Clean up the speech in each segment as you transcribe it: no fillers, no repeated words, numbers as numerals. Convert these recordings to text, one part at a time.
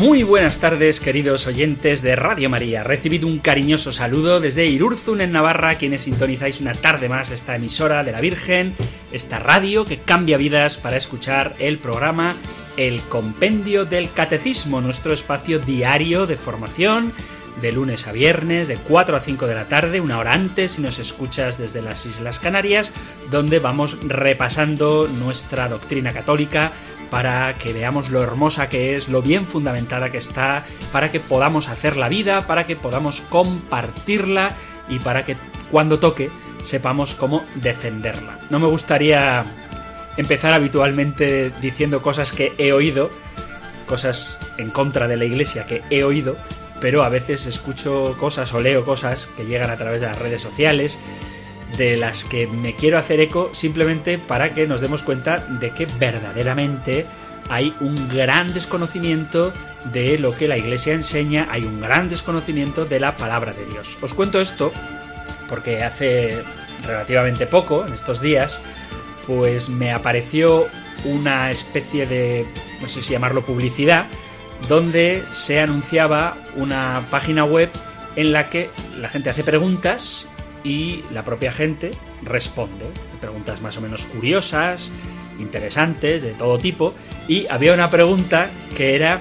Muy buenas tardes, queridos oyentes de Radio María. Recibid un cariñoso saludo desde Irurzún, en Navarra, quienes sintonizáis una tarde más esta emisora de la Virgen, esta radio que cambia vidas, para escuchar el programa El Compendio del Catecismo, nuestro espacio diario de formación, de lunes a viernes, de 4 a 5 de la tarde, una hora antes si nos escuchas desde las Islas Canarias, donde vamos repasando nuestra doctrina católica, para que veamos lo hermosa que es, lo bien fundamentada que está, para que podamos hacer la vida, para que podamos compartirla y para que cuando toque sepamos cómo defenderla. No me gustaría empezar habitualmente diciendo cosas que he oído, cosas en contra de la Iglesia que he oído, pero a veces escucho cosas o leo cosas que llegan a través de las redes sociales, de las que me quiero hacer eco simplemente para que nos demos cuenta de que verdaderamente hay un gran desconocimiento de lo que la Iglesia enseña, hay un gran desconocimiento de la palabra de Dios. Os cuento esto porque hace relativamente poco, en estos días, pues me apareció una especie de, no sé si llamarlo publicidad, donde se anunciaba una página web en la que la gente hace preguntas y la propia gente responde. Preguntas más o menos curiosas, interesantes, de todo tipo. Y había una pregunta que era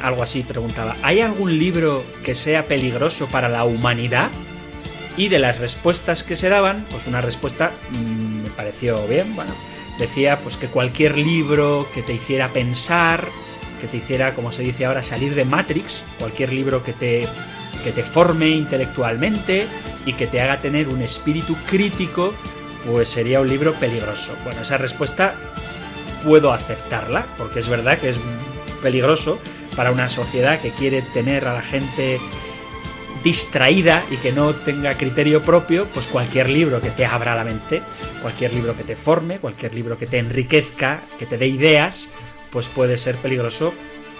algo así, preguntaba: ¿hay algún libro que sea peligroso para la humanidad? Y de las respuestas que se daban, pues una respuesta me pareció bien, bueno, decía pues que cualquier libro que te hiciera pensar, que te hiciera, como se dice ahora, salir de Matrix, cualquier libro que te forme intelectualmente y que te haga tener un espíritu crítico, pues sería un libro peligroso. Bueno, esa respuesta puedo aceptarla, porque es verdad que es peligroso para una sociedad que quiere tener a la gente distraída y que no tenga criterio propio. Pues cualquier libro que te abra la mente, cualquier libro que te forme, cualquier libro que te enriquezca, que te dé ideas, pues puede ser peligroso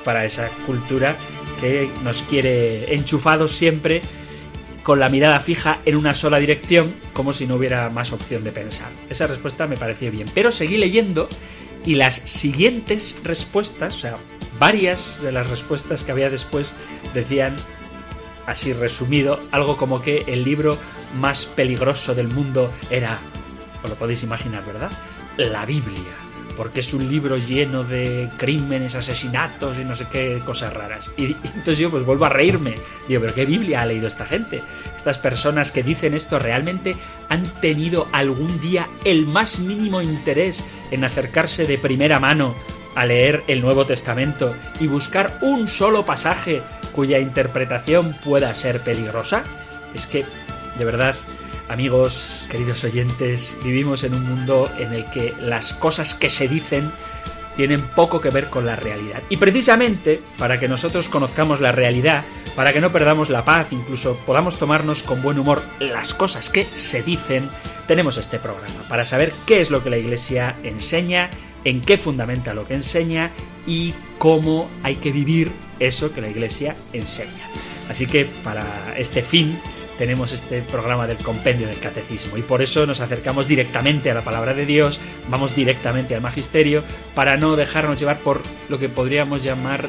para esa cultura que nos quiere enchufados siempre con la mirada fija en una sola dirección, como si no hubiera más opción de pensar. Esa respuesta me pareció bien, pero seguí leyendo y las siguientes respuestas, o sea, varias de las respuestas que había después, decían, así resumido, algo como que el libro más peligroso del mundo era, os lo podéis imaginar, ¿verdad?, la Biblia, porque es un libro lleno de crímenes, asesinatos y no sé qué cosas raras. Y entonces yo pues vuelvo a reírme. Digo, ¿pero qué Biblia ha leído esta gente? Estas personas que dicen esto, ¿realmente han tenido algún día el más mínimo interés en acercarse de primera mano a leer el Nuevo Testamento y buscar un solo pasaje cuya interpretación pueda ser peligrosa? Es que, de verdad, amigos, queridos oyentes, vivimos en un mundo en el que las cosas que se dicen tienen poco que ver con la realidad. Y precisamente para que nosotros conozcamos la realidad, para que no perdamos la paz, incluso podamos tomarnos con buen humor las cosas que se dicen, tenemos este programa para saber qué es lo que la Iglesia enseña, en qué fundamenta lo que enseña y cómo hay que vivir eso que la Iglesia enseña. Así que para este fin tenemos este programa del Compendio del Catecismo, y por eso nos acercamos directamente a la palabra de Dios, vamos directamente al magisterio, para no dejarnos llevar por lo que podríamos llamar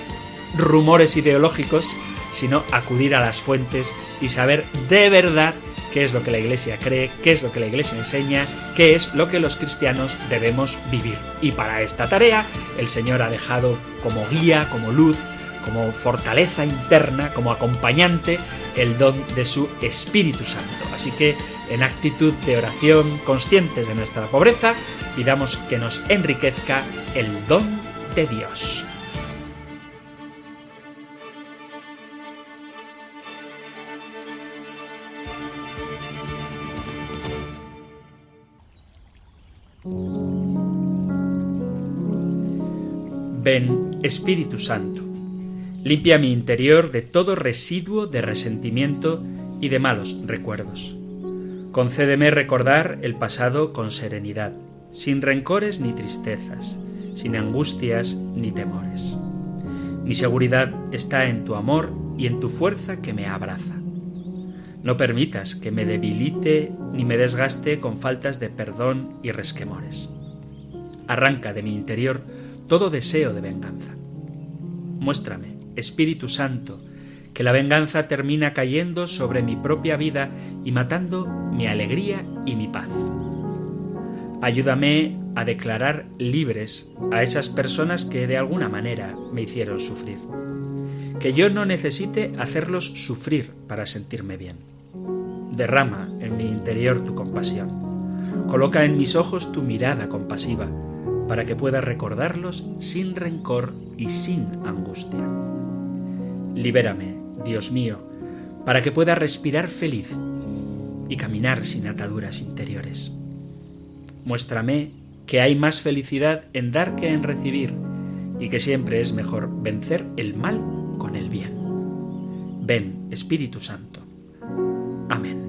rumores ideológicos, sino acudir a las fuentes y saber de verdad qué es lo que la Iglesia cree, qué es lo que la Iglesia enseña, qué es lo que los cristianos debemos vivir. Y para esta tarea el Señor ha dejado como guía, como luz, como fortaleza interna, como acompañante, el don de su Espíritu Santo. Así que, en actitud de oración, conscientes de nuestra pobreza, pidamos que nos enriquezca el don de Dios. Ven, Espíritu Santo. Limpia mi interior de todo residuo de resentimiento y de malos recuerdos. Concédeme recordar el pasado con serenidad, sin rencores ni tristezas, sin angustias ni temores. Mi seguridad está en tu amor y en tu fuerza que me abraza. No permitas que me debilite ni me desgaste con faltas de perdón y resquemores. Arranca de mi interior todo deseo de venganza. Muéstrame, Espíritu Santo, que la venganza termina cayendo sobre mi propia vida y matando mi alegría y mi paz. Ayúdame a declarar libres a esas personas que de alguna manera me hicieron sufrir. Que yo no necesite hacerlos sufrir para sentirme bien. Derrama en mi interior tu compasión. Coloca en mis ojos tu mirada compasiva, para que pueda recordarlos sin rencor y sin angustia. Libérame, Dios mío, para que pueda respirar feliz y caminar sin ataduras interiores. Muéstrame que hay más felicidad en dar que en recibir, y que siempre es mejor vencer el mal con el bien. Ven, Espíritu Santo. Amén.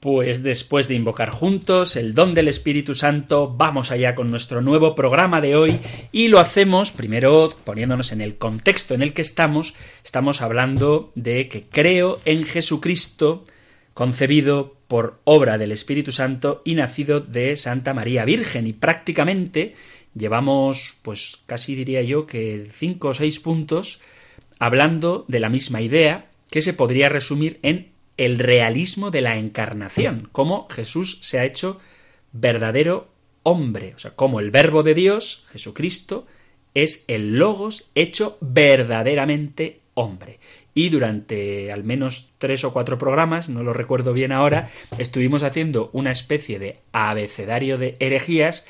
Pues después de invocar juntos el don del Espíritu Santo, vamos allá con nuestro nuevo programa de hoy, y lo hacemos primero poniéndonos en el contexto en el que estamos. Estamos hablando de que creo en Jesucristo, concebido por obra del Espíritu Santo y nacido de Santa María Virgen, y prácticamente llevamos, pues casi diría yo que 5 o 6 puntos hablando de la misma idea, que se podría resumir en el realismo de la encarnación, cómo Jesús se ha hecho verdadero hombre, o sea, cómo el Verbo de Dios, Jesucristo, es el Logos hecho verdaderamente hombre. Y durante al menos 3 o 4 programas, no lo recuerdo bien ahora, estuvimos haciendo una especie de abecedario de herejías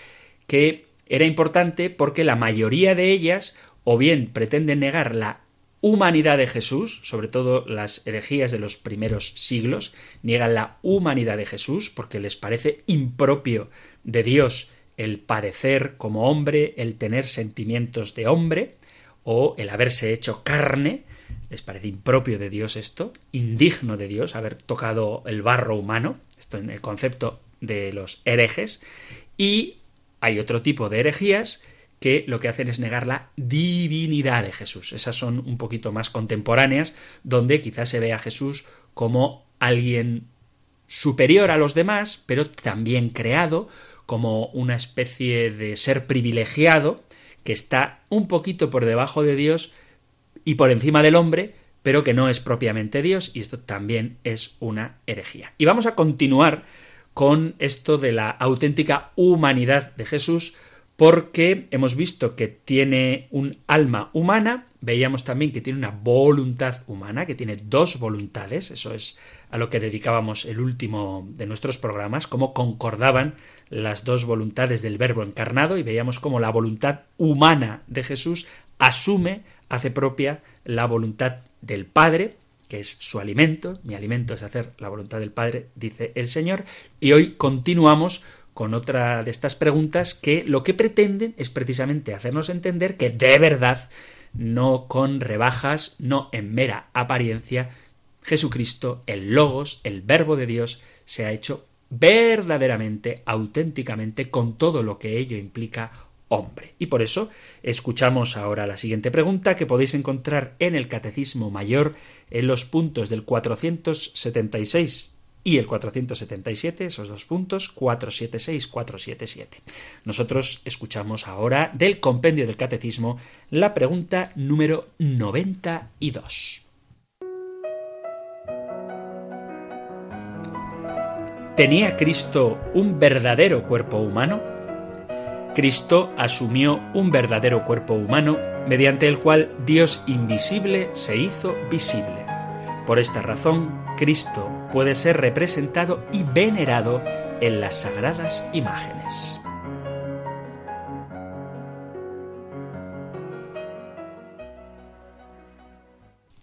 que era importante porque la mayoría de ellas o bien pretenden negar la humanidad de Jesús, sobre todo las herejías de los primeros siglos, niegan la humanidad de Jesús porque les parece impropio de Dios el padecer como hombre, el tener sentimientos de hombre o el haberse hecho carne. Les parece impropio de Dios esto, indigno de Dios haber tocado el barro humano, esto en el concepto de los herejes. Y hay otro tipo de herejías que lo que hacen es negar la divinidad de Jesús. Esas son un poquito más contemporáneas, donde quizás se ve a Jesús como alguien superior a los demás, pero también creado, como una especie de ser privilegiado, que está un poquito por debajo de Dios y por encima del hombre, pero que no es propiamente Dios, y esto también es una herejía. Y vamos a continuar con esto de la auténtica humanidad de Jesús, porque hemos visto que tiene un alma humana, veíamos también que tiene una voluntad humana, que tiene 2 voluntades, eso es a lo que dedicábamos el último de nuestros programas, cómo concordaban las 2 voluntades del Verbo encarnado, y veíamos cómo la voluntad humana de Jesús asume, hace propia la voluntad del Padre, que es su alimento. Mi alimento es hacer la voluntad del Padre, dice el Señor. Y hoy continuamos con otra de estas preguntas que lo que pretenden es precisamente hacernos entender que de verdad, no con rebajas, no en mera apariencia, Jesucristo, el Logos, el Verbo de Dios, se ha hecho verdaderamente, auténticamente, con todo lo que ello implica, hombre. Y por eso escuchamos ahora la siguiente pregunta, que podéis encontrar en el Catecismo Mayor, en los puntos del 476 y el 477, esos 2 puntos, 476, 477. Nosotros escuchamos ahora del Compendio del Catecismo la pregunta número 92. ¿Tenía Cristo un verdadero cuerpo humano? Cristo asumió un verdadero cuerpo humano mediante el cual Dios invisible se hizo visible. Por esta razón, Cristo puede ser representado y venerado en las sagradas imágenes.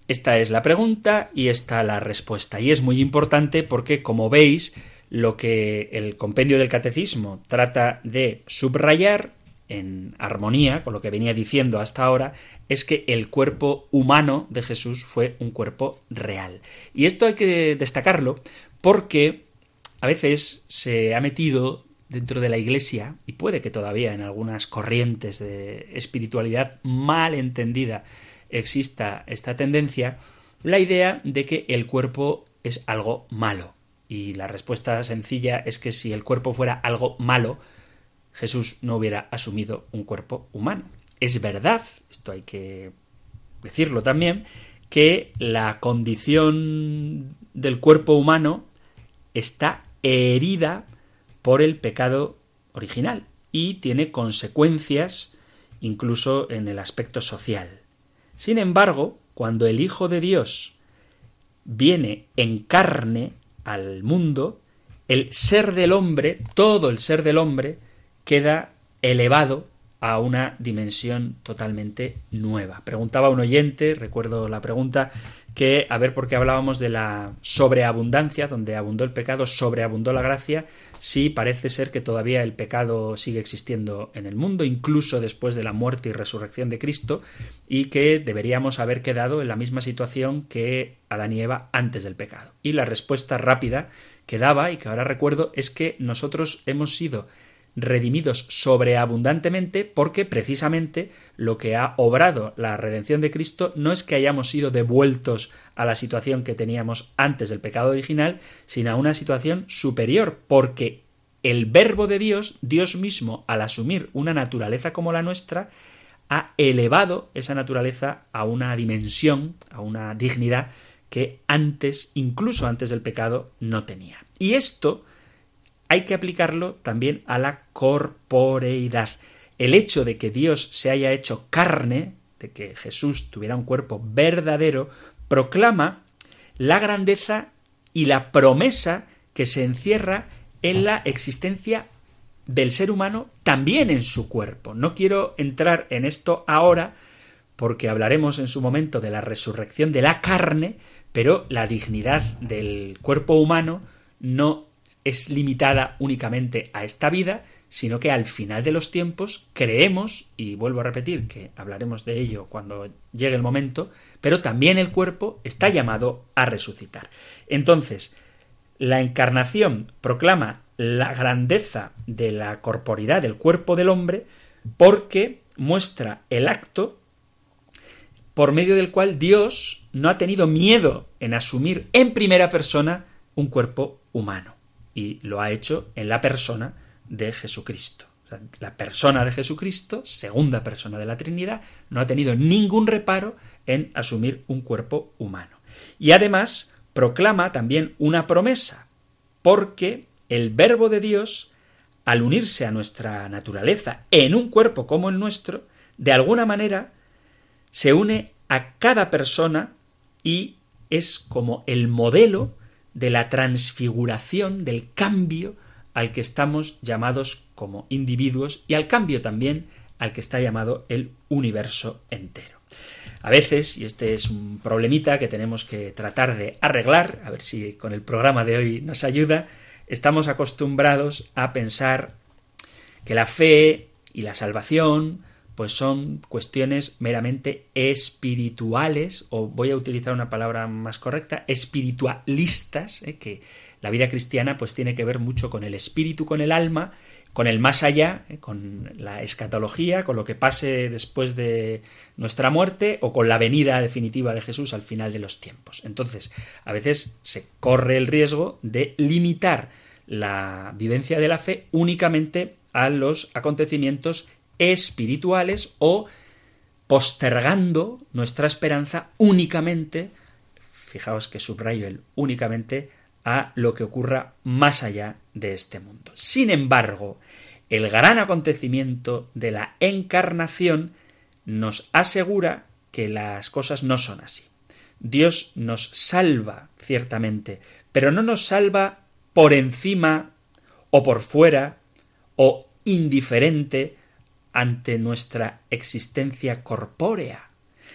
Esta es la pregunta y esta la respuesta. Y es muy importante porque, como veis, lo que el Compendio del Catecismo trata de subrayar en armonía con lo que venía diciendo hasta ahora, es que el cuerpo humano de Jesús fue un cuerpo real. Y esto hay que destacarlo porque a veces se ha metido dentro de la Iglesia, y puede que todavía en algunas corrientes de espiritualidad mal entendida exista esta tendencia, la idea de que el cuerpo es algo malo. Y la respuesta sencilla es que si el cuerpo fuera algo malo, Jesús no hubiera asumido un cuerpo humano. Es verdad, esto hay que decirlo también, que la condición del cuerpo humano está herida por el pecado original y tiene consecuencias incluso en el aspecto social. Sin embargo, cuando el Hijo de Dios viene en carne al mundo, el ser del hombre, todo el ser del hombre, queda elevado a una dimensión totalmente nueva. Preguntaba un oyente, recuerdo la pregunta, que a ver por qué hablábamos de la sobreabundancia, donde abundó el pecado, sobreabundó la gracia, si parece ser que todavía el pecado sigue existiendo en el mundo, incluso después de la muerte y resurrección de Cristo, y que deberíamos haber quedado en la misma situación que Adán y Eva antes del pecado. Y la respuesta rápida que daba, y que ahora recuerdo, es que nosotros hemos sido redimidos sobreabundantemente porque precisamente lo que ha obrado la redención de Cristo no es que hayamos sido devueltos a la situación que teníamos antes del pecado original, sino a una situación superior, porque el Verbo de Dios, Dios mismo, al asumir una naturaleza como la nuestra, ha elevado esa naturaleza a una dimensión, a una dignidad que antes, incluso antes del pecado, no tenía. Y esto hay que aplicarlo también a la corporeidad. El hecho de que Dios se haya hecho carne, de que Jesús tuviera un cuerpo verdadero, proclama la grandeza y la promesa que se encierra en la existencia del ser humano también en su cuerpo. No quiero entrar en esto ahora porque hablaremos en su momento de la resurrección de la carne, pero la dignidad del cuerpo humano no es limitada únicamente a esta vida, sino que al final de los tiempos creemos, y vuelvo a repetir que hablaremos de ello cuando llegue el momento, pero también el cuerpo está llamado a resucitar. Entonces, la encarnación proclama la grandeza de la corporidad del cuerpo del hombre porque muestra el acto por medio del cual Dios no ha tenido miedo en asumir en primera persona un cuerpo humano. Y lo ha hecho en la persona de Jesucristo. O sea, la persona de Jesucristo, segunda persona de la Trinidad, no ha tenido ningún reparo en asumir un cuerpo humano. Y además proclama también una promesa, porque el Verbo de Dios, al unirse a nuestra naturaleza en un cuerpo como el nuestro, de alguna manera se une a cada persona y es como el modelo de la transfiguración, del cambio al que estamos llamados como individuos y al cambio también al que está llamado el universo entero. A veces, y este es un problemita que tenemos que tratar de arreglar, a ver si con el programa de hoy nos ayuda, estamos acostumbrados a pensar que la fe y la salvación pues son cuestiones meramente espirituales, o voy a utilizar una palabra más correcta, espiritualistas, que la vida cristiana pues tiene que ver mucho con el espíritu, con el alma, con el más allá, con la escatología, con lo que pase después de nuestra muerte o con la venida definitiva de Jesús al final de los tiempos. Entonces, a veces se corre el riesgo de limitar la vivencia de la fe únicamente a los acontecimientos espirituales o postergando nuestra esperanza únicamente, fijaos que subrayo el únicamente, a lo que ocurra más allá de este mundo. Sin embargo, el gran acontecimiento de la encarnación nos asegura que las cosas no son así. Dios nos salva, ciertamente, pero no nos salva por encima o por fuera o indiferente ante nuestra existencia corpórea,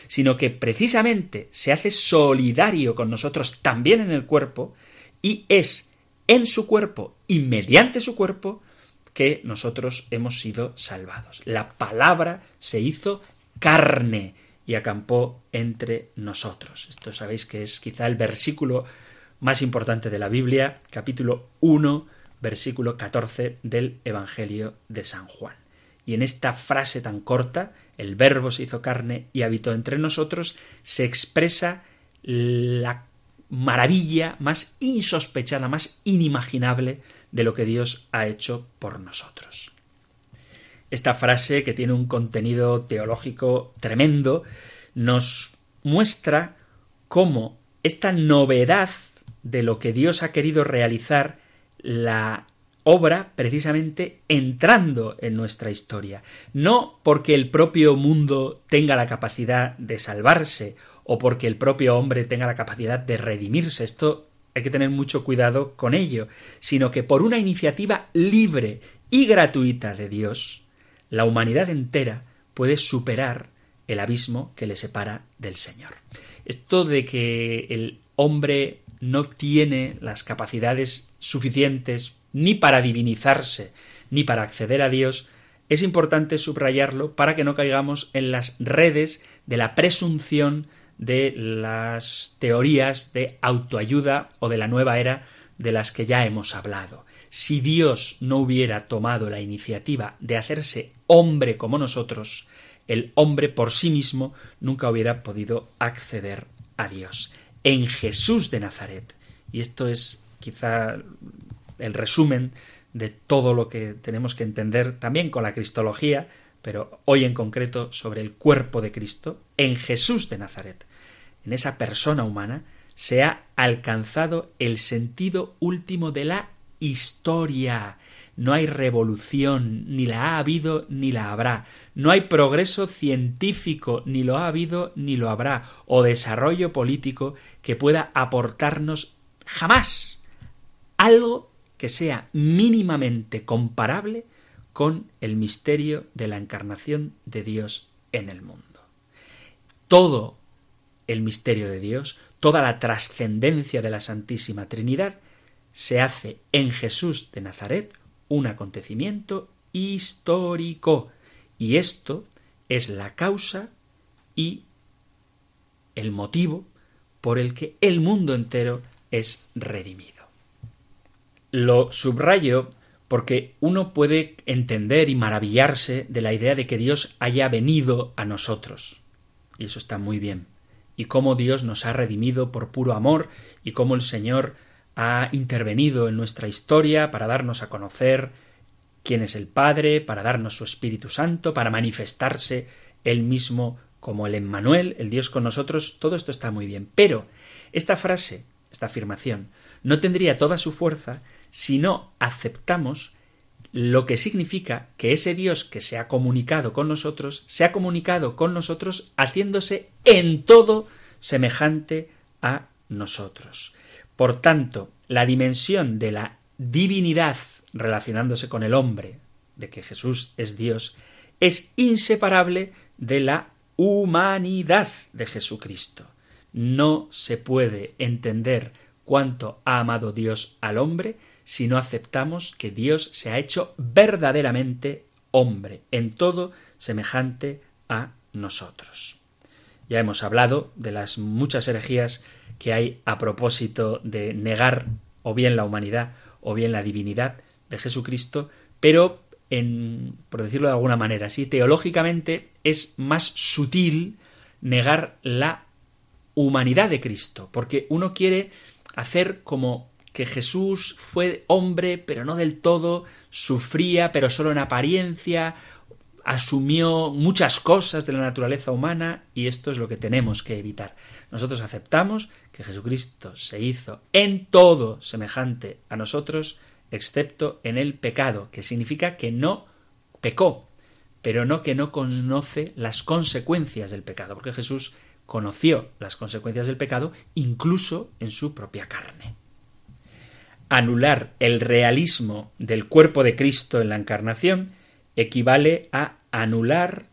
sino que precisamente se hace solidario con nosotros también en el cuerpo y es en su cuerpo y mediante su cuerpo que nosotros hemos sido salvados. La palabra se hizo carne y acampó entre nosotros. Esto sabéis que es quizá el versículo más importante de la Biblia, capítulo 1, versículo 14 del Evangelio de San Juan. Y en esta frase tan corta, el verbo se hizo carne y habitó entre nosotros, se expresa la maravilla más insospechada, más inimaginable de lo que Dios ha hecho por nosotros. Esta frase, que tiene un contenido teológico tremendo, nos muestra cómo esta novedad de lo que Dios ha querido realizar, la obra precisamente entrando en nuestra historia. No porque el propio mundo tenga la capacidad de salvarse o porque el propio hombre tenga la capacidad de redimirse. Esto hay que tener mucho cuidado con ello, sino que por una iniciativa libre y gratuita de Dios, la humanidad entera puede superar el abismo que le separa del Señor. Esto de que el hombre no tiene las capacidades suficientes ni para divinizarse, ni para acceder a Dios, es importante subrayarlo para que no caigamos en las redes de la presunción de las teorías de autoayuda o de la nueva era de las que ya hemos hablado. Si Dios no hubiera tomado la iniciativa de hacerse hombre como nosotros, el hombre por sí mismo nunca hubiera podido acceder a Dios. En Jesús de Nazaret, y esto es quizá el resumen de todo lo que tenemos que entender también con la cristología, pero hoy en concreto sobre el cuerpo de Cristo, en Jesús de Nazaret, en esa persona humana, se ha alcanzado el sentido último de la historia. No hay revolución, ni la ha habido ni la habrá. No hay progreso científico, ni lo ha habido ni lo habrá, o desarrollo político que pueda aportarnos jamás algo que sea mínimamente comparable con el misterio de la encarnación de Dios en el mundo. Todo el misterio de Dios, toda la trascendencia de la Santísima Trinidad, se hace en Jesús de Nazaret un acontecimiento histórico. Y esto es la causa y el motivo por el que el mundo entero es redimido. Lo subrayo porque uno puede entender y maravillarse de la idea de que Dios haya venido a nosotros. Y eso está muy bien. Y cómo Dios nos ha redimido por puro amor y cómo el Señor ha intervenido en nuestra historia para darnos a conocer quién es el Padre, para darnos su Espíritu Santo, para manifestarse Él mismo como el Emmanuel, el Dios con nosotros. Todo esto está muy bien. Pero esta frase, esta afirmación, no tendría toda su fuerza si no aceptamos lo que significa que ese Dios que se ha comunicado con nosotros, haciéndose en todo semejante a nosotros. Por tanto, la dimensión de la divinidad relacionándose con el hombre, de que Jesús es Dios, es inseparable de la humanidad de Jesucristo. No se puede entender cuánto ha amado Dios al hombre si no aceptamos que Dios se ha hecho verdaderamente hombre, en todo semejante a nosotros. Ya hemos hablado de las muchas herejías que hay a propósito de negar o bien la humanidad o bien la divinidad de Jesucristo, pero, por decirlo de alguna manera, sí, teológicamente es más sutil negar la humanidad de Cristo, porque uno quiere hacer como que Jesús fue hombre, pero no del todo, sufría, pero solo en apariencia, asumió muchas cosas de la naturaleza humana, y esto es lo que tenemos que evitar. Nosotros aceptamos que Jesucristo se hizo en todo semejante a nosotros, excepto en el pecado, que significa que no pecó, pero no que no conoce las consecuencias del pecado, porque Jesús conoció las consecuencias del pecado incluso en su propia carne. Anular el realismo del cuerpo de Cristo en la encarnación equivale a anular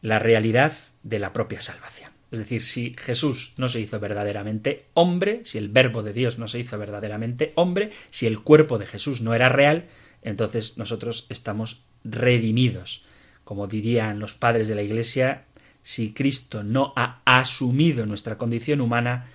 la realidad de la propia salvación. Es decir, si Jesús no se hizo verdaderamente hombre, si el verbo de Dios no se hizo verdaderamente hombre, si el cuerpo de Jesús no era real, entonces nosotros estamos redimidos. Como dirían los padres de la Iglesia, si Cristo no ha asumido nuestra condición humana,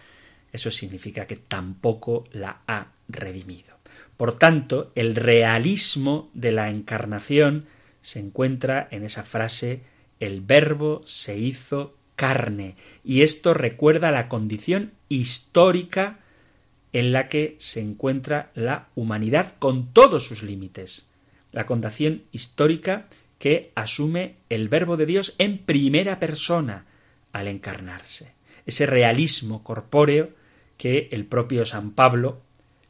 eso significa que tampoco la ha redimido. Por tanto, el realismo de la encarnación se encuentra en esa frase: el Verbo se hizo carne. Y esto recuerda la condición histórica en la que se encuentra la humanidad con todos sus límites. La condición histórica que asume el Verbo de Dios en primera persona al encarnarse. Ese realismo corpóreo que el propio San Pablo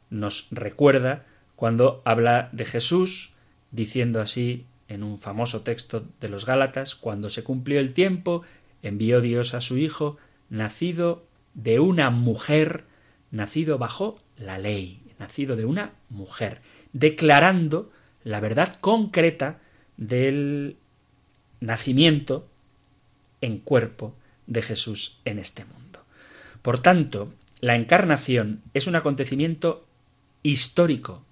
nos recuerda cuando habla de Jesús, diciendo así en un famoso texto de los Gálatas: cuando se cumplió el tiempo, envió Dios a su Hijo, nacido de una mujer, nacido bajo la ley, nacido de una mujer, declarando la verdad concreta del nacimiento en cuerpo de Jesús en este mundo. Por tanto, la encarnación es un acontecimiento histórico,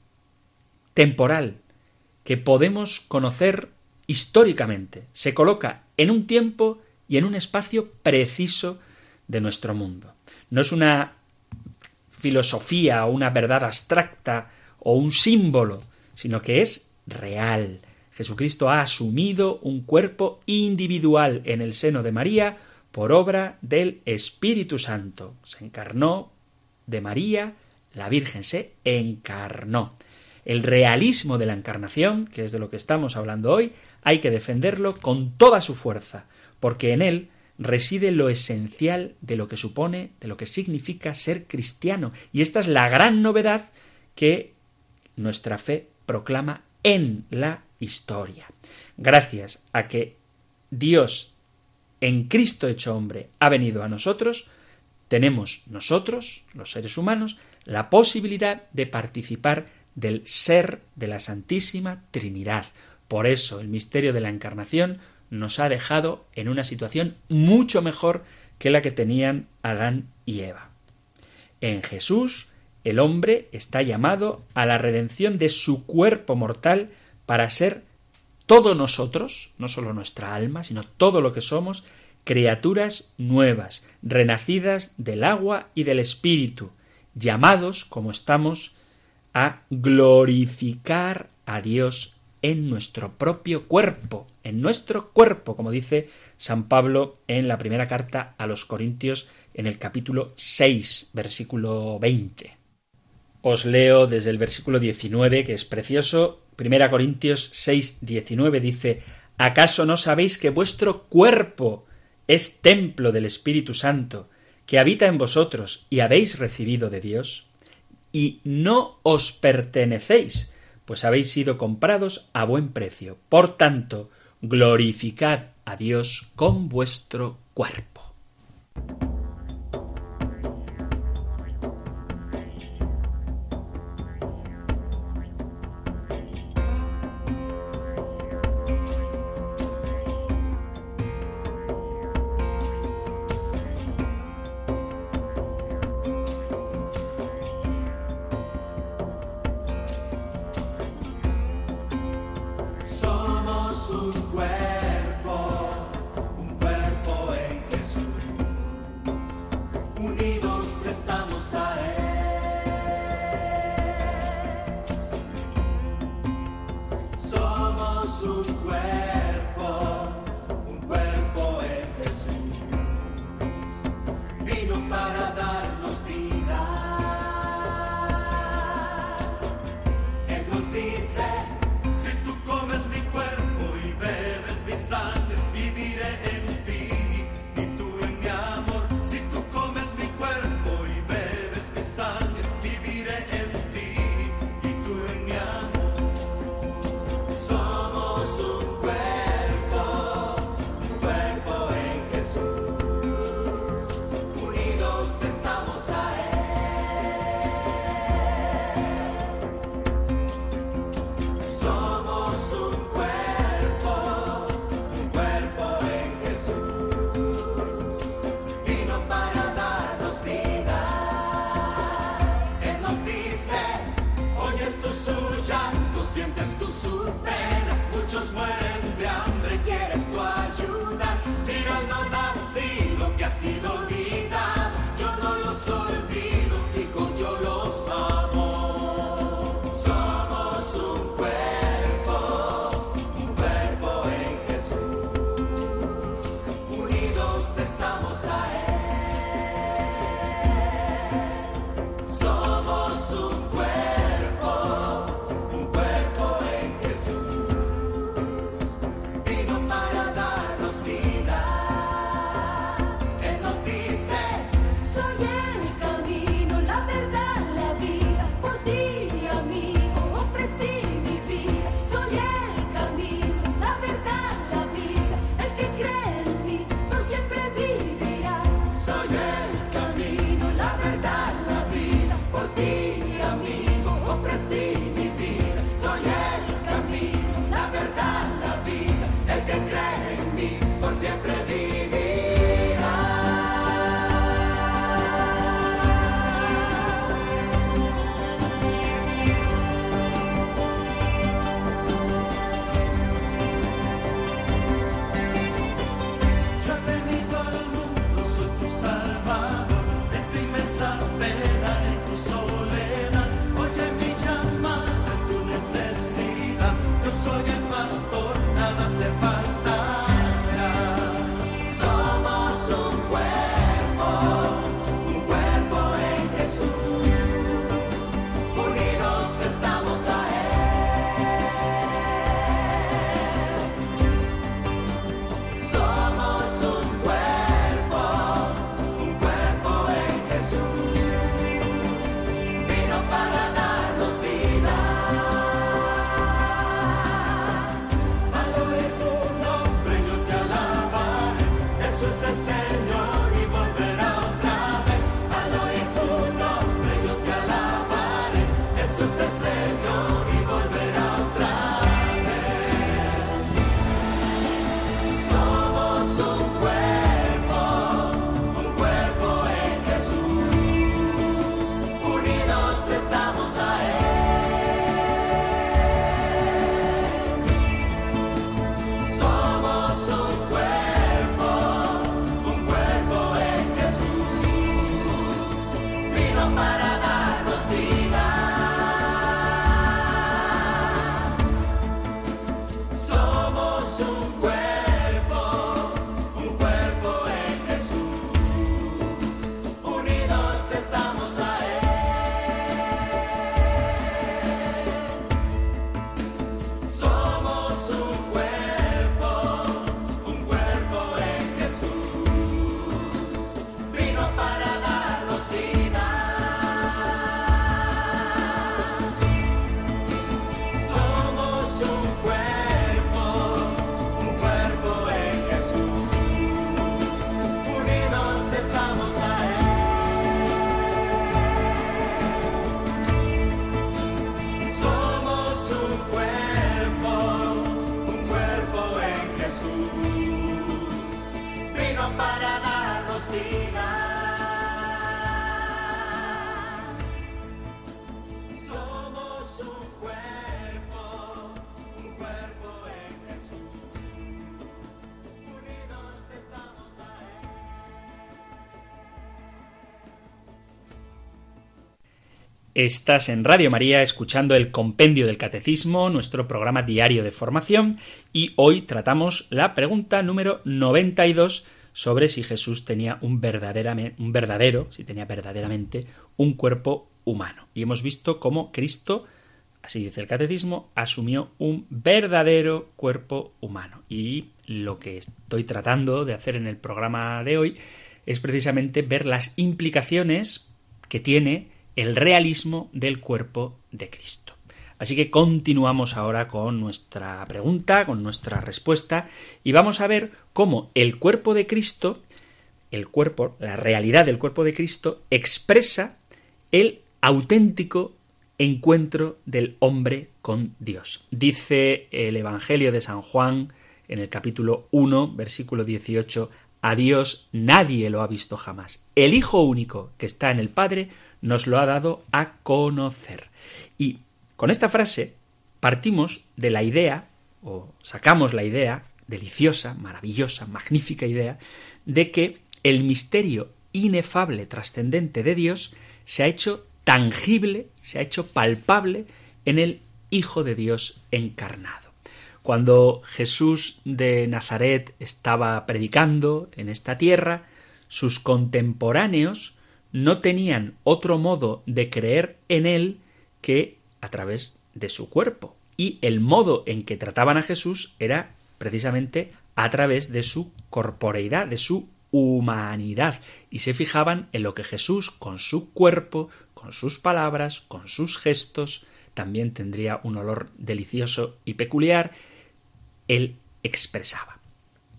temporal, que podemos conocer históricamente. Se coloca en un tiempo y en un espacio preciso de nuestro mundo. No es una filosofía o una verdad abstracta o un símbolo, sino que es real. Jesucristo ha asumido un cuerpo individual en el seno de María por obra del Espíritu Santo. Se encarnó de María, la Virgen se encarnó. El realismo de la encarnación, que es de lo que estamos hablando hoy, hay que defenderlo con toda su fuerza, porque en él reside lo esencial de lo que supone, de lo que significa ser cristiano. Y esta es la gran novedad que nuestra fe proclama en la historia. Gracias a que Dios, en Cristo hecho hombre, ha venido a nosotros, tenemos nosotros, los seres humanos, la posibilidad de participar del ser de la Santísima Trinidad. Por eso el misterio de la encarnación nos ha dejado en una situación mucho mejor que la que tenían Adán y Eva. En Jesús, el hombre está llamado a la redención de su cuerpo mortal para ser todos nosotros, no solo nuestra alma, sino todo lo que somos, criaturas nuevas, renacidas del agua y del espíritu, llamados, como estamos, a glorificar a Dios en nuestro propio cuerpo, en nuestro cuerpo, como dice San Pablo en la primera carta a los Corintios, en el capítulo 6, versículo 20. Os leo desde el versículo 19, que es precioso. 1 Corintios 6, 19 dice: ¿acaso no sabéis que vuestro cuerpo es templo del Espíritu Santo, que habita en vosotros y habéis recibido de Dios? Y no os pertenecéis, pues habéis sido comprados a buen precio. Por tanto, glorificad a Dios con vuestro cuerpo. Si tú comes mi cuerpo y bebes mi sangre, sientes tú súper, muchos mueren de hambre, quieres tú ayudar, tira lo nacido que ha sido olvidado, yo no los olvido, hijos, yo los amo, somos un cuerpo en Jesús, unidos estamos a Él. Estás en Radio María escuchando el Compendio del Catecismo, nuestro programa diario de formación, y hoy tratamos la pregunta número 92 sobre si Jesús tenía si tenía verdaderamente un cuerpo humano. Y hemos visto cómo Cristo, así dice el Catecismo, asumió un verdadero cuerpo humano. Y lo que estoy tratando de hacer en el programa de hoy es precisamente ver las implicaciones que tiene el realismo del cuerpo de Cristo. Así que continuamos ahora con nuestra pregunta, con nuestra respuesta, y vamos a ver cómo el cuerpo de Cristo, la realidad del cuerpo de Cristo, expresa el auténtico encuentro del hombre con Dios. Dice el Evangelio de San Juan, en el capítulo 1, versículo 18, a Dios nadie lo ha visto jamás. El Hijo único que está en el Padre nos lo ha dado a conocer. Y con esta frase partimos de la idea, o sacamos la idea, deliciosa, maravillosa, magnífica idea, de que el misterio inefable, trascendente de Dios se ha hecho tangible, se ha hecho palpable en el Hijo de Dios encarnado. Cuando Jesús de Nazaret estaba predicando en esta tierra, sus contemporáneos no tenían otro modo de creer en él que a través de su cuerpo. Y el modo en que trataban a Jesús era precisamente a través de su corporeidad, de su humanidad, y se fijaban en lo que Jesús con su cuerpo, con sus palabras, con sus gestos, también tendría un olor delicioso y peculiar, él expresaba.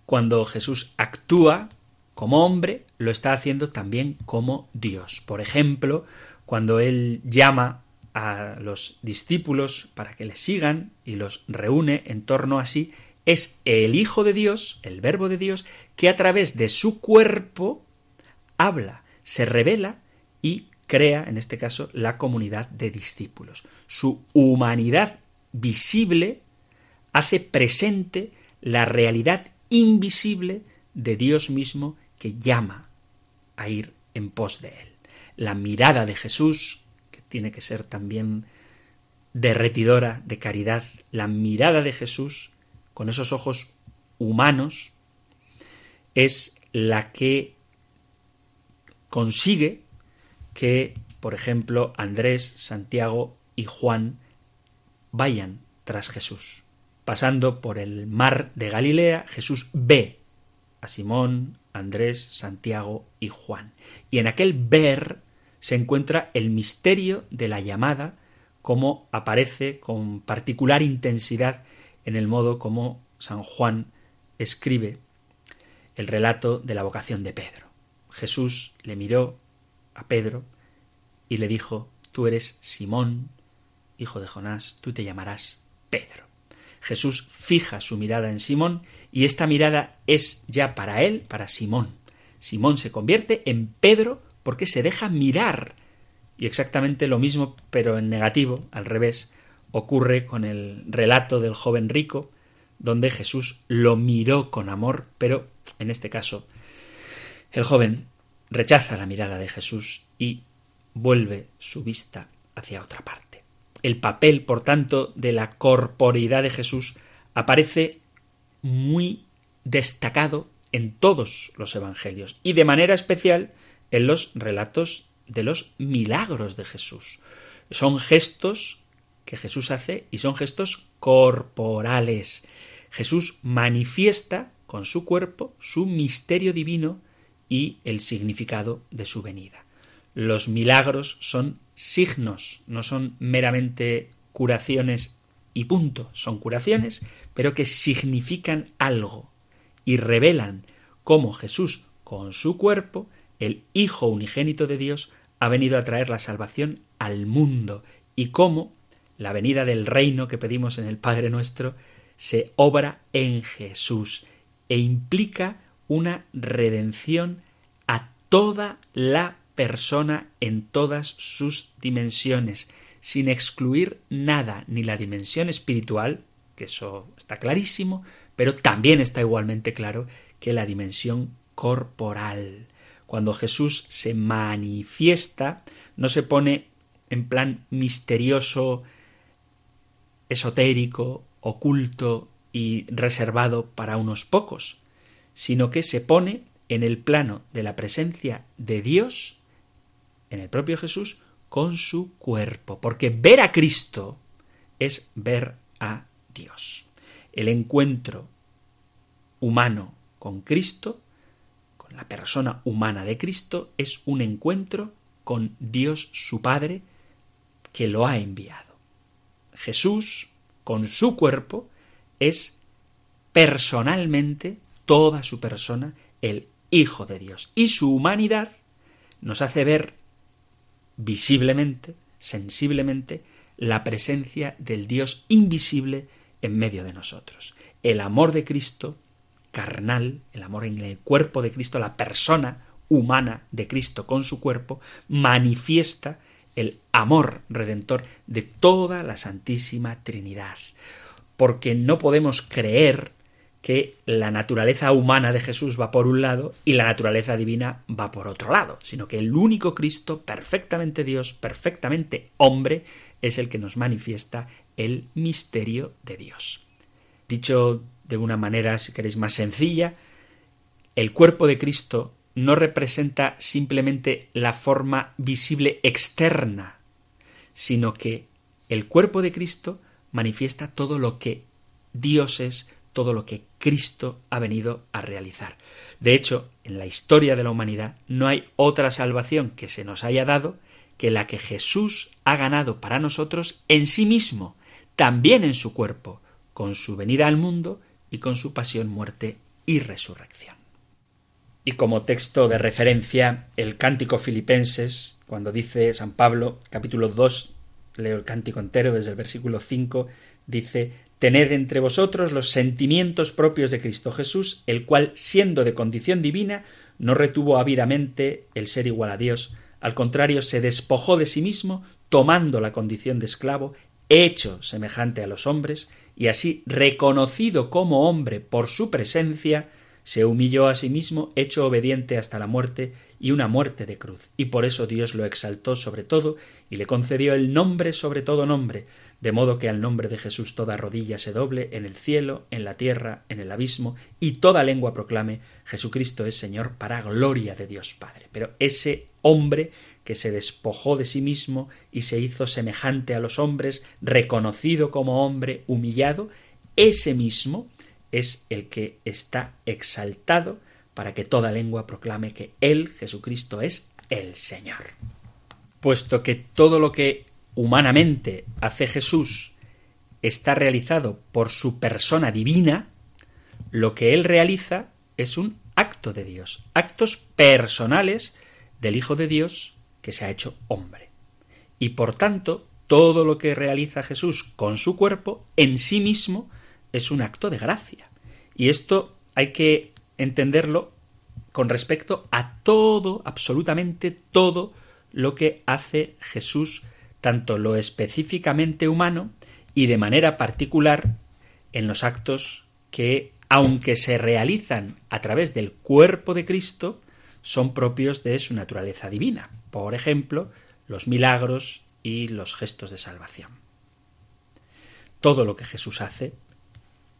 Cuando Jesús actúa como hombre, lo está haciendo también como Dios. Por ejemplo, cuando él llama a los discípulos para que le sigan y los reúne en torno a sí, es el Hijo de Dios, el Verbo de Dios, que a través de su cuerpo habla, se revela y crea, en este caso, la comunidad de discípulos. Su humanidad visible hace presente la realidad invisible de Dios mismo que llama a ir en pos de él. La mirada de Jesús, que tiene que ser también derretidora de caridad, la mirada de Jesús con esos ojos humanos, es la que consigue que, por ejemplo, Andrés, Santiago y Juan vayan tras Jesús. Pasando por el mar de Galilea, Jesús ve a Simón, Andrés, Santiago y Juan. Y en aquel ver se encuentra el misterio de la llamada, como aparece con particular intensidad en el modo como San Juan escribe el relato de la vocación de Pedro. Jesús le miró a Pedro y le dijo: tú eres Simón, hijo de Jonás, tú te llamarás Pedro. Jesús fija su mirada en Simón y esta mirada es ya para él, para Simón. Simón se convierte en Pedro porque se deja mirar. Y exactamente lo mismo, pero en negativo, al revés, ocurre con el relato del joven rico, donde Jesús lo miró con amor, pero en este caso el joven rechaza la mirada de Jesús y vuelve su vista hacia otra parte. El papel, por tanto, de la corporeidad de Jesús aparece muy destacado en todos los evangelios y de manera especial en los relatos de los milagros de Jesús. Son gestos que Jesús hace y son gestos corporales. Jesús manifiesta con su cuerpo su misterio divino y el significado de su venida. Los milagros son signos, no son meramente curaciones y punto. Son curaciones, pero que significan algo y revelan cómo Jesús con su cuerpo, el Hijo unigénito de Dios, ha venido a traer la salvación al mundo y cómo la venida del reino que pedimos en el Padre Nuestro se obra en Jesús e implica una redención a toda la persona en todas sus dimensiones, sin excluir nada, ni la dimensión espiritual, que eso está clarísimo, pero también está igualmente claro que la dimensión corporal. Cuando Jesús se manifiesta, no se pone en plan misterioso, esotérico, oculto y reservado para unos pocos, sino que se pone en el plano de la presencia de Dios, en el propio Jesús, con su cuerpo, porque ver a Cristo es ver a Dios. El encuentro humano con Cristo, con la persona humana de Cristo, es un encuentro con Dios su Padre que lo ha enviado. Jesús, con su cuerpo, es personalmente, toda su persona, el Hijo de Dios. Y su humanidad nos hace ver visiblemente, sensiblemente, la presencia del Dios invisible en medio de nosotros. El amor de Cristo carnal, el amor en el cuerpo de Cristo, la persona humana de Cristo con su cuerpo, manifiesta el amor redentor de toda la Santísima Trinidad. Porque no podemos creer que la naturaleza humana de Jesús va por un lado y la naturaleza divina va por otro lado, sino que el único Cristo, perfectamente Dios, perfectamente hombre, es el que nos manifiesta el misterio de Dios. Dicho de una manera, si queréis, más sencilla, el cuerpo de Cristo no representa simplemente la forma visible externa, sino que el cuerpo de Cristo manifiesta todo lo que Dios es, todo lo que Cristo ha venido a realizar. De hecho, en la historia de la humanidad no hay otra salvación que se nos haya dado que la que Jesús ha ganado para nosotros en sí mismo, también en su cuerpo, con su venida al mundo y con su pasión, muerte y resurrección. Y como texto de referencia, el cántico Filipenses, cuando dice San Pablo, capítulo 2, leo el cántico entero desde el versículo 5, dice: «Tened entre vosotros los sentimientos propios de Cristo Jesús, el cual, siendo de condición divina, no retuvo ávidamente el ser igual a Dios. Al contrario, se despojó de sí mismo, tomando la condición de esclavo, hecho semejante a los hombres, y así, reconocido como hombre por su presencia, se humilló a sí mismo, hecho obediente hasta la muerte, y una muerte de cruz. Y por eso Dios lo exaltó sobre todo, y le concedió el nombre sobre todo nombre, de modo que al nombre de Jesús toda rodilla se doble, en el cielo, en la tierra, en el abismo, y toda lengua proclame: Jesucristo es Señor, para gloria de Dios Padre». Pero ese hombre que se despojó de sí mismo y se hizo semejante a los hombres, reconocido como hombre, humillado, ese mismo es el que está exaltado para que toda lengua proclame que Él, Jesucristo, es el Señor. Puesto que todo lo que humanamente hace Jesús está realizado por su persona divina, lo que Él realiza es un acto de Dios, actos personales del Hijo de Dios que se ha hecho hombre. Y por tanto, todo lo que realiza Jesús con su cuerpo en sí mismo es un acto de gracia. Y esto hay que entenderlo con respecto a todo, absolutamente todo lo que hace Jesús, tanto lo específicamente humano y de manera particular en los actos que, aunque se realizan a través del cuerpo de Cristo, son propios de su naturaleza divina. Por ejemplo, los milagros y los gestos de salvación. Todo lo que Jesús hace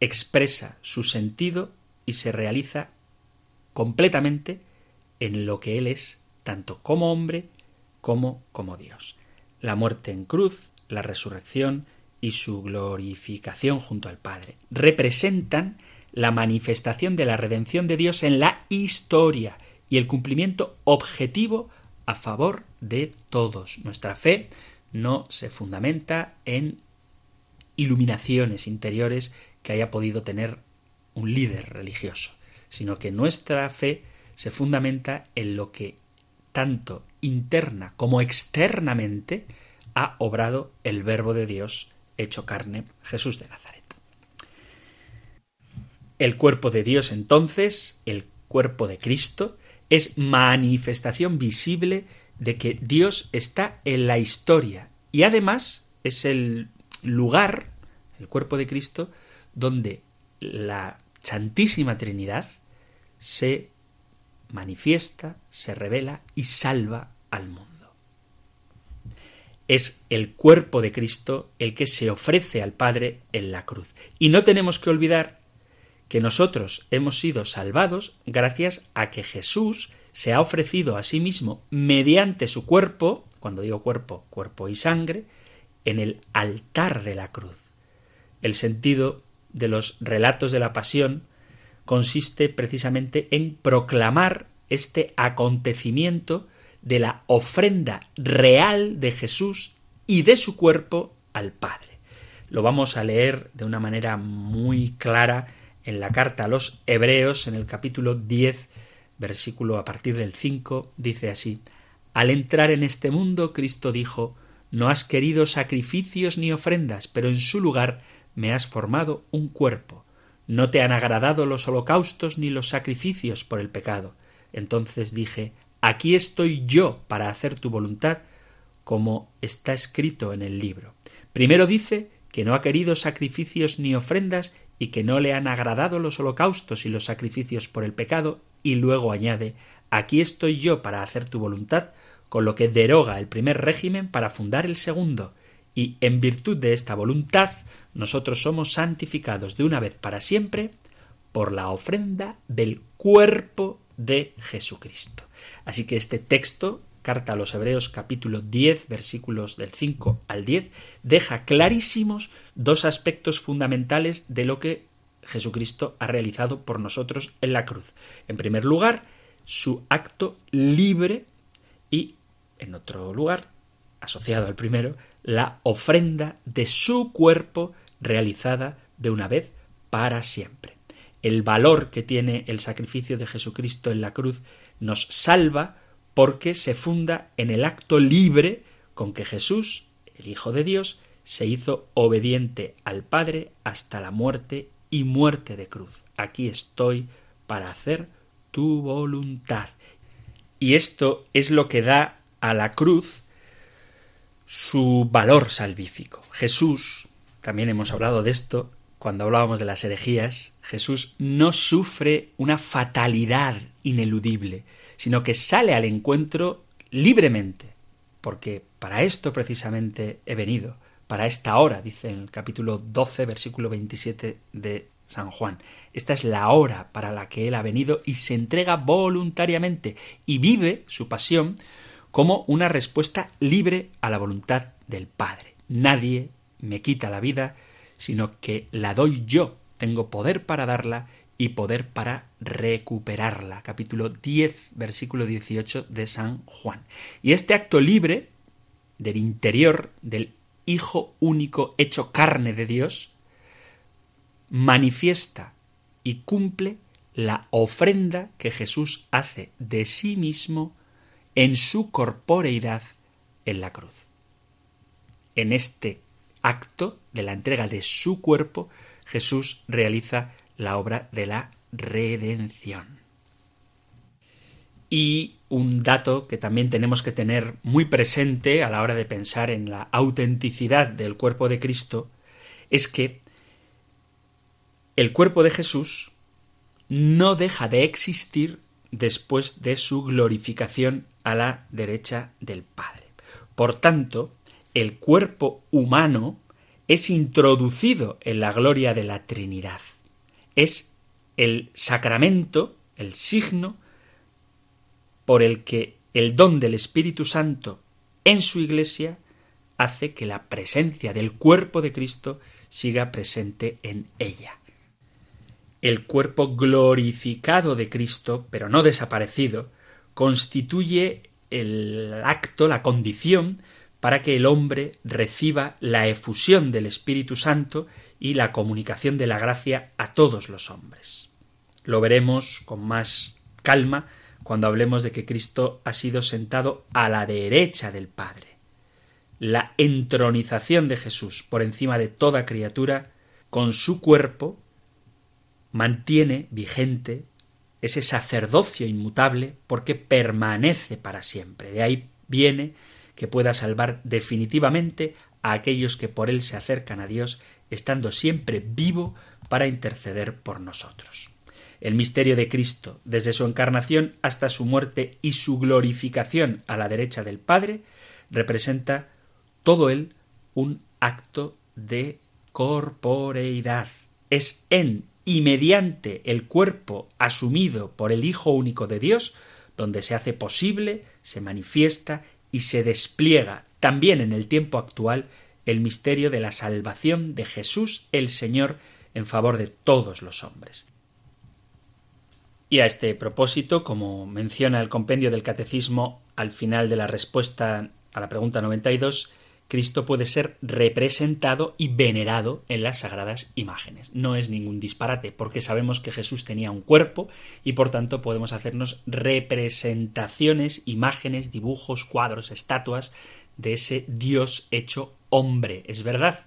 expresa su sentido y se realiza completamente en lo que Él es, tanto como hombre como Dios. La muerte en cruz, la resurrección y su glorificación junto al Padre representan la manifestación de la redención de Dios en la historia y el cumplimiento objetivo a favor de todos. Nuestra fe no se fundamenta en iluminaciones interiores que haya podido tener un líder religioso, sino que nuestra fe se fundamenta en lo que tanto interna como externamente ha obrado el Verbo de Dios hecho carne, Jesús de Nazaret. El cuerpo de Dios, entonces, el cuerpo de Cristo, es manifestación visible de que Dios está en la historia y además es el lugar, el cuerpo de Cristo, donde la Santísima Trinidad se manifiesta, se revela y salva al mundo. Es el cuerpo de Cristo el que se ofrece al Padre en la cruz. Y no tenemos que olvidar que nosotros hemos sido salvados gracias a que Jesús se ha ofrecido a sí mismo mediante su cuerpo, cuando digo cuerpo, cuerpo y sangre, en el altar de la cruz. El sentido de los relatos de la Pasión consiste precisamente en proclamar este acontecimiento de la ofrenda real de Jesús y de su cuerpo al Padre. Lo vamos a leer de una manera muy clara en la Carta a los Hebreos, en el capítulo 10, versículo a partir del 5, dice así: «Al entrar en este mundo, Cristo dijo: No has querido sacrificios ni ofrendas, pero en su lugar me has formado un cuerpo. No te han agradado los holocaustos ni los sacrificios por el pecado. Entonces dije: Aquí estoy yo para hacer tu voluntad, como está escrito en el libro. Primero dice que no ha querido sacrificios ni ofrendas y que no le han agradado los holocaustos y los sacrificios por el pecado, y luego añade: aquí estoy yo para hacer tu voluntad, con lo que deroga el primer régimen para fundar el segundo, y en virtud de esta voluntad nosotros somos santificados de una vez para siempre por la ofrenda del cuerpo de Jesucristo. Así que este texto, Carta a los Hebreos capítulo 10, versículos del 5 al 10, deja clarísimos dos aspectos fundamentales de lo que Jesucristo ha realizado por nosotros en la cruz. En primer lugar, su acto libre y, en otro lugar, asociado al primero, la ofrenda de su cuerpo realizada de una vez para siempre. El valor que tiene el sacrificio de Jesucristo en la cruz nos salva porque se funda en el acto libre con que Jesús, el Hijo de Dios, se hizo obediente al Padre hasta la muerte y muerte de cruz. Aquí estoy para hacer tu voluntad. Y esto es lo que da a la cruz su valor salvífico. Jesús, también hemos hablado de esto cuando hablábamos de las herejías, Jesús no sufre una fatalidad ineludible, sino que sale al encuentro libremente, porque para esto precisamente he venido, para esta hora, dice en el capítulo 12, versículo 27 de San Juan. Esta es la hora para la que él ha venido y se entrega voluntariamente y vive su pasión como una respuesta libre a la voluntad del Padre. Nadie me quita la vida, sino que la doy yo. Tengo poder para darla y poder para recuperarla. Capítulo 10, versículo 18 de San Juan. Y este acto libre del interior del Hijo único hecho carne de Dios manifiesta y cumple la ofrenda que Jesús hace de sí mismo en su corporeidad en la cruz. En este acto de la entrega de su cuerpo, Jesús realiza la obra de la redención. Y un dato que también tenemos que tener muy presente a la hora de pensar en la autenticidad del cuerpo de Cristo es que el cuerpo de Jesús no deja de existir después de su glorificación a la derecha del Padre. Por tanto, el cuerpo humano es introducido en la gloria de la Trinidad. Es el sacramento, el signo, por el que el don del Espíritu Santo en su Iglesia hace que la presencia del cuerpo de Cristo siga presente en ella. El cuerpo glorificado de Cristo, pero no desaparecido, constituye el acto, la condición, para que el hombre reciba la efusión del Espíritu Santo y la comunicación de la gracia a todos los hombres. Lo veremos con más calma cuando hablemos de que Cristo ha sido sentado a la derecha del Padre. La entronización de Jesús por encima de toda criatura, con su cuerpo, mantiene vigente ese sacerdocio inmutable porque permanece para siempre. De ahí viene que pueda salvar definitivamente a aquellos que por él se acercan a Dios, estando siempre vivo para interceder por nosotros. El misterio de Cristo, desde su encarnación hasta su muerte y su glorificación a la derecha del Padre, representa todo él un acto de corporeidad. Es en y mediante el cuerpo asumido por el Hijo único de Dios, donde se hace posible, se manifiesta y se despliega también en el tiempo actual el misterio de la salvación de Jesús el Señor en favor de todos los hombres. Y a este propósito, como menciona el Compendio del Catecismo al final de la respuesta a la pregunta 92, Cristo puede ser representado y venerado en las sagradas imágenes. No es ningún disparate, porque sabemos que Jesús tenía un cuerpo y por tanto podemos hacernos representaciones, imágenes, dibujos, cuadros, estatuas de ese Dios hecho hombre. Es verdad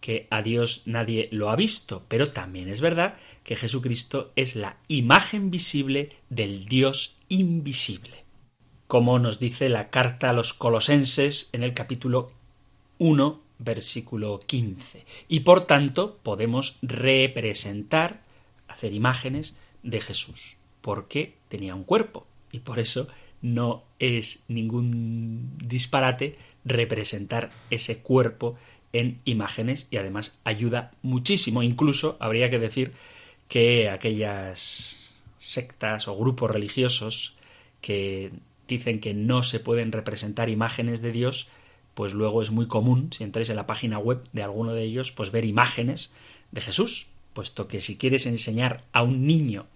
que a Dios nadie lo ha visto, pero también es verdad que Jesucristo es la imagen visible del Dios invisible. como nos dice la Carta a los Colosenses en el capítulo 1, versículo 15. Y por tanto podemos representar, hacer imágenes de Jesús, porque tenía un cuerpo y por eso no es ningún disparate representar ese cuerpo en imágenes, y además ayuda muchísimo. Incluso habría que decir que aquellas sectas o grupos religiosos que dicen que no se pueden representar imágenes de Dios, pues luego es muy común, si entráis en la página web de alguno de ellos, pues ver imágenes de Jesús, puesto que si quieres enseñar a un niño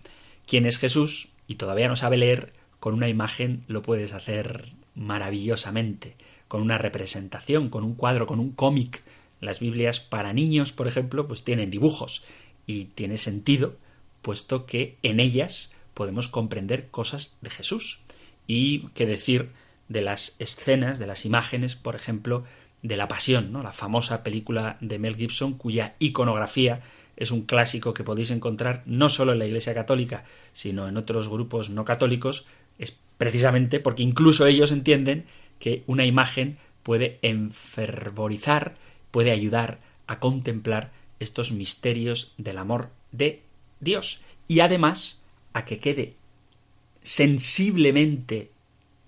quién es Jesús y todavía no sabe leer, con una imagen lo puedes hacer maravillosamente, con una representación, con un cuadro, con un cómic. Las Biblias para niños, por ejemplo, pues tienen dibujos y tiene sentido, puesto que en ellas podemos comprender cosas de Jesús. Y qué decir de las escenas, de las imágenes, por ejemplo, de La Pasión, ¿no? La famosa película de Mel Gibson, cuya iconografía es un clásico que podéis encontrar no solo en la Iglesia católica, sino en otros grupos no católicos. Es precisamente porque incluso ellos entienden que una imagen puede enfervorizar, puede ayudar a contemplar estos misterios del amor de Dios. Y además, a que quede sensiblemente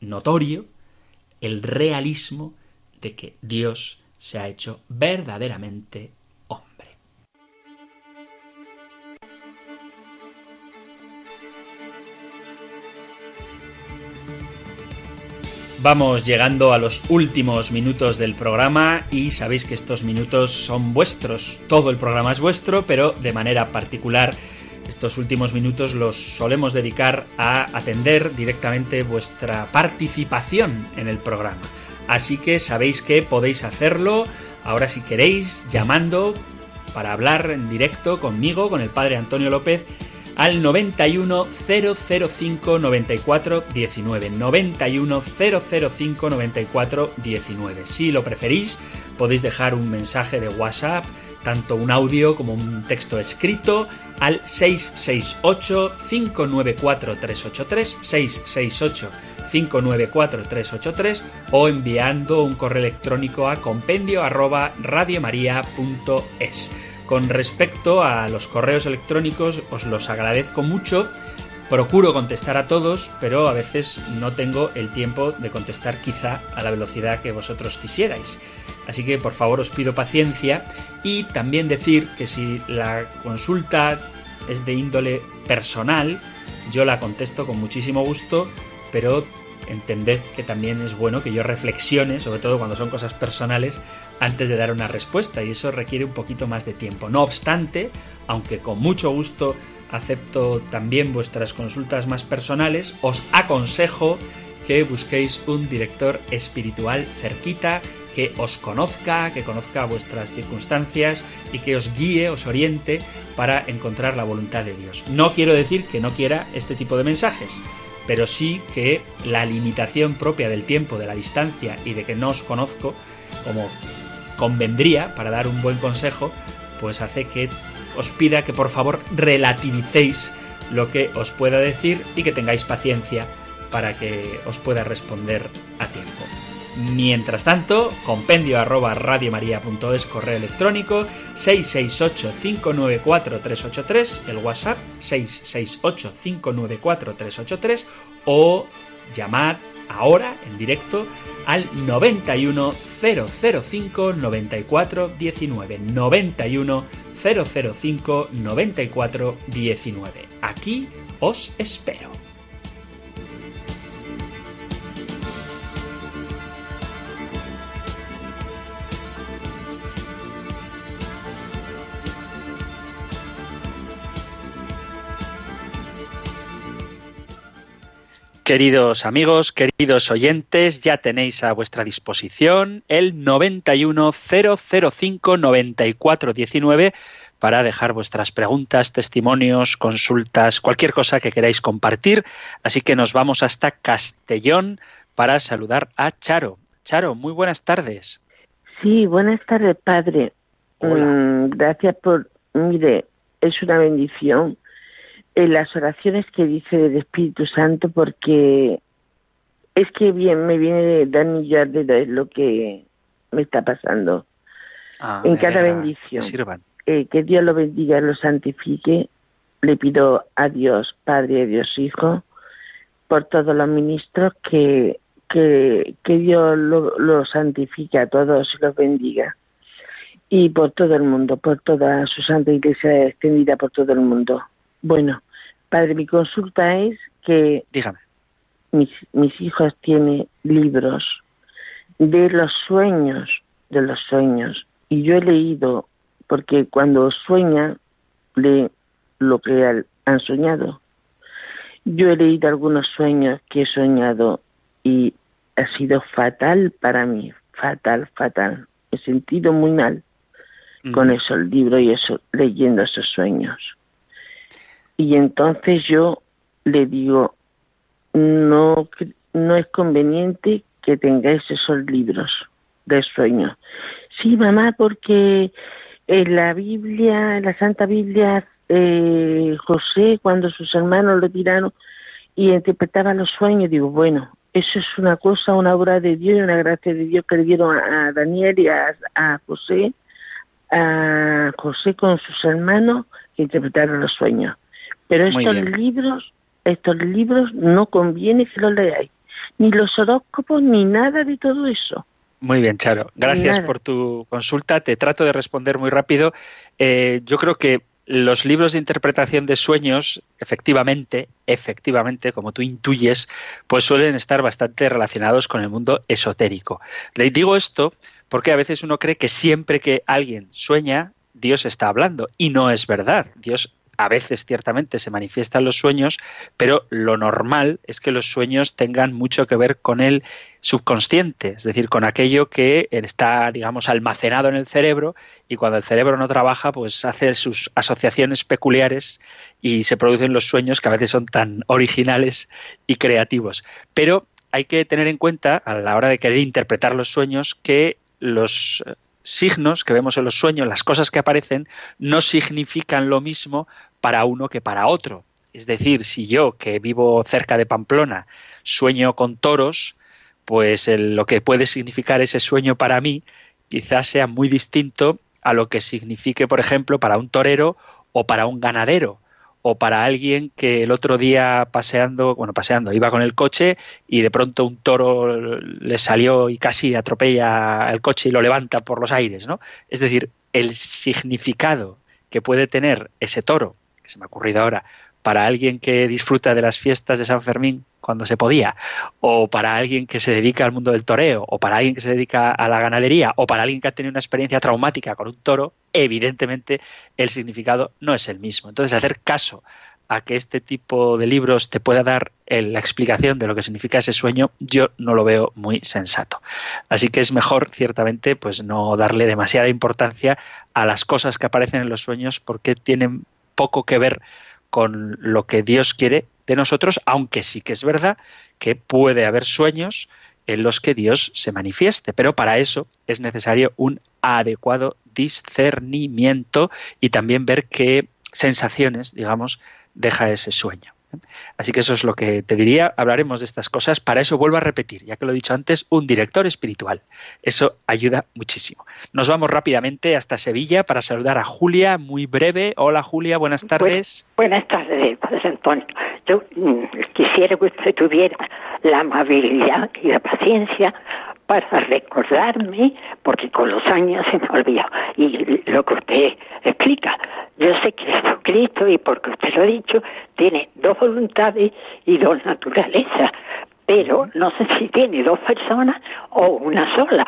notorio el realismo de que Dios se ha hecho verdaderamente hombre. Vamos llegando a los últimos minutos del programa y sabéis que estos minutos son vuestros. Todo el programa es vuestro, pero de manera particular estos últimos minutos los solemos dedicar a atender directamente vuestra participación en el programa. Así que sabéis que podéis hacerlo ahora si queréis, llamando para hablar en directo conmigo, con el Padre Antonio López, al 91 005 94 19, 91 005 94 19. Si lo preferís, podéis dejar un mensaje de WhatsApp, tanto un audio como un texto escrito, al 668 594 383, 668 594 383, o enviando un correo electrónico a compendio@radiomaria.es. Con respecto a los correos electrónicos, os los agradezco mucho. Procuro contestar a todos, pero a veces no tengo el tiempo de contestar quizá a la velocidad que vosotros quisierais. Así que por favor os pido paciencia, y también decir que si la consulta es de índole personal, yo la contesto con muchísimo gusto, pero entended que también es bueno que yo reflexione, sobre todo cuando son cosas personales, antes de dar una respuesta, y eso requiere un poquito más de tiempo. No obstante, aunque con mucho gusto acepto también vuestras consultas más personales, os aconsejo que busquéis un director espiritual cerquita, que os conozca, que conozca vuestras circunstancias y que os guíe, os oriente para encontrar la voluntad de Dios. No quiero decir que no quiera este tipo de mensajes, pero sí que la limitación propia del tiempo, de la distancia y de que no os conozco como convendría para dar un buen consejo, pues hace que os pida que por favor relativicéis lo que os pueda decir y que tengáis paciencia para que os pueda responder a tiempo. Mientras tanto, compendio@radiomaria.es, correo electrónico, 668 594 383, el WhatsApp 668 594 383, o llamad ahora en directo al 91 005 94 19, 91 005 94 19. Aquí os espero. Queridos amigos, queridos oyentes, ya tenéis a vuestra disposición el 91 005 94 19 para dejar vuestras preguntas, testimonios, consultas, cualquier cosa que queráis compartir. Así que nos vamos hasta Castellón para saludar a Charo. Charo, muy buenas tardes. Sí, buenas tardes, padre. Gracias por... Mire, es una bendición las oraciones que dice el Espíritu Santo, porque Es que bien, me viene Dani ya de lo que me está pasando. Ah, en cada bendición. Que Dios lo bendiga, lo santifique. Le pido a Dios Padre, a Dios Hijo, por todos los ministros, que Dios lo santifique a todos y los bendiga. Y por todo el mundo, por toda su santa iglesia extendida por todo el mundo. Bueno, padre, mi consulta es que... Dígame. Mis hijos tienen libros de los sueños. Y yo he leído, porque cuando sueñan, leen lo que han soñado. Yo he leído algunos sueños que he soñado y ha sido fatal para mí, fatal. He sentido muy mal con eso, el libro y eso, leyendo esos sueños. Y entonces yo le digo, no es conveniente que tengáis esos libros de sueños. Sí, mamá, porque en la Biblia, en la Santa Biblia, José, cuando sus hermanos lo tiraron y interpretaba los sueños, digo, bueno, eso es una cosa, una obra de Dios y una gracia de Dios que le dieron a Daniel y a José con sus hermanos que interpretaron los sueños. Pero estos libros no conviene que los leáis, ni los horóscopos, ni nada de todo eso. Muy bien, Charo. Gracias por tu consulta. Te trato de responder muy rápido. Yo creo que los libros de interpretación de sueños, efectivamente, como tú intuyes, pues suelen estar bastante relacionados con el mundo esotérico. Le digo esto porque a veces uno cree que siempre que alguien sueña, Dios está hablando, y no es verdad. Dios a veces ciertamente se manifiestan los sueños, pero lo normal es que los sueños tengan mucho que ver con el subconsciente, es decir, con aquello que está, digamos, almacenado en el cerebro, y cuando el cerebro no trabaja, pues hace sus asociaciones peculiares y se producen los sueños que a veces son tan originales y creativos. Pero hay que tener en cuenta, a la hora de querer interpretar los sueños, que los signos que vemos en los sueños, las cosas que aparecen, no significan lo mismo para uno que para otro. Es decir, si yo, que vivo cerca de Pamplona, sueño con toros, pues lo que puede significar ese sueño para mí quizás sea muy distinto a lo que signifique, por ejemplo, para un torero o para un ganadero, o para alguien que el otro día iba con el coche y de pronto un toro le salió y casi atropella el coche y lo levanta por los aires, ¿no? Es decir, el significado que puede tener ese toro, que se me ha ocurrido ahora, para alguien que disfruta de las fiestas de San Fermín cuando se podía, o para alguien que se dedica al mundo del toreo, o para alguien que se dedica a la ganadería, o para alguien que ha tenido una experiencia traumática con un toro, evidentemente el significado no es el mismo. Entonces, hacer caso a que este tipo de libros te pueda dar la explicación de lo que significa ese sueño, yo no lo veo muy sensato. Así que es mejor, ciertamente, pues no darle demasiada importancia a las cosas que aparecen en los sueños, porque tienen poco que ver con lo que Dios quiere de nosotros, aunque sí que es verdad que puede haber sueños en los que Dios se manifieste, pero para eso es necesario un adecuado discernimiento y también ver qué sensaciones, digamos, deja ese sueño. Así que eso es lo que te diría. Hablaremos de estas cosas. Para eso vuelvo a repetir, ya que lo he dicho antes, un director espiritual. Eso ayuda muchísimo. Nos vamos rápidamente hasta Sevilla para saludar a Julia, muy breve. Hola, Julia, buenas tardes. Buenas tardes, Padre Antonio. Yo quisiera que usted tuviera la amabilidad y la paciencia para recordarme, porque con los años se me olvidó, y lo que usted explica. Yo sé que Jesucristo, y porque usted lo ha dicho, tiene dos voluntades y dos naturalezas, pero no sé si tiene dos personas o una sola.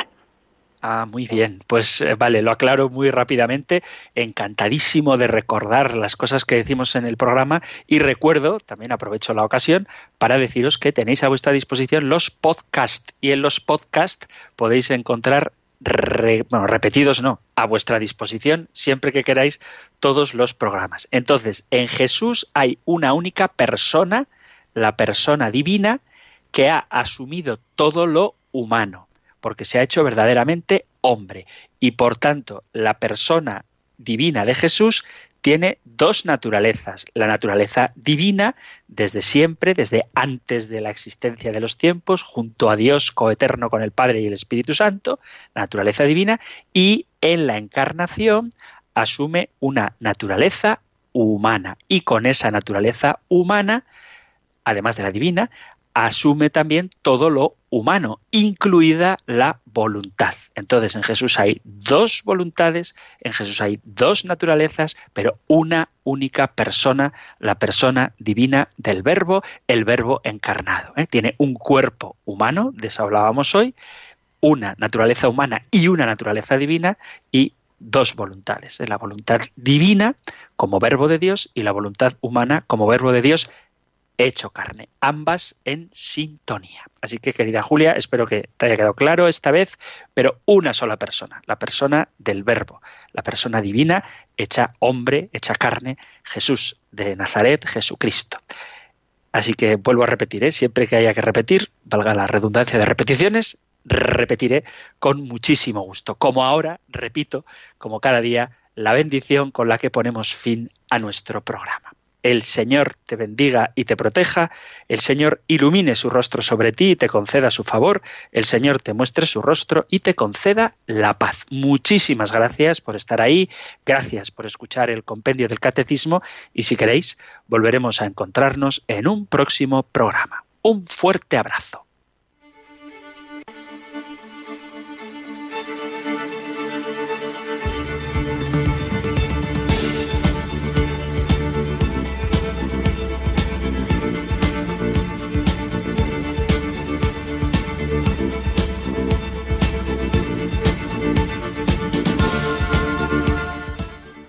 Ah, muy bien. Pues vale, lo aclaro muy rápidamente. Encantadísimo de recordar las cosas que decimos en el programa, y recuerdo, también aprovecho la ocasión para deciros que tenéis a vuestra disposición los podcasts, y en los podcasts podéis encontrar a vuestra disposición siempre que queráis todos los programas. Entonces, en Jesús hay una única persona, la persona divina, que ha asumido todo lo humano, porque se ha hecho verdaderamente hombre, y por tanto la persona divina de Jesús tiene dos naturalezas, la naturaleza divina desde siempre, desde antes de la existencia de los tiempos, junto a Dios coeterno con el Padre y el Espíritu Santo, la naturaleza divina, y en la encarnación asume una naturaleza humana, y con esa naturaleza humana, además de la divina, asume también todo lo humano, incluida la voluntad. Entonces, en Jesús hay dos voluntades, en Jesús hay dos naturalezas, pero una única persona, la persona divina del Verbo, el Verbo encarnado, ¿eh? Tiene un cuerpo humano, de eso hablábamos hoy, una naturaleza humana y una naturaleza divina, y dos voluntades, la voluntad divina como Verbo de Dios y la voluntad humana como Verbo de Dios hecho carne, ambas en sintonía. Así que, querida Julia, espero que te haya quedado claro esta vez, pero una sola persona, la persona del Verbo, la persona divina, hecha hombre, hecha carne, Jesús de Nazaret, Jesucristo. Así que vuelvo a repetir, ¿eh? Siempre que haya que repetir, valga la redundancia de repeticiones, repetiré con muchísimo gusto. Como ahora, repito, como cada día, la bendición con la que ponemos fin a nuestro programa. El Señor te bendiga y te proteja, el Señor ilumine su rostro sobre ti y te conceda su favor, el Señor te muestre su rostro y te conceda la paz. Muchísimas gracias por estar ahí, gracias por escuchar el Compendio del Catecismo y si queréis volveremos a encontrarnos en un próximo programa. Un fuerte abrazo.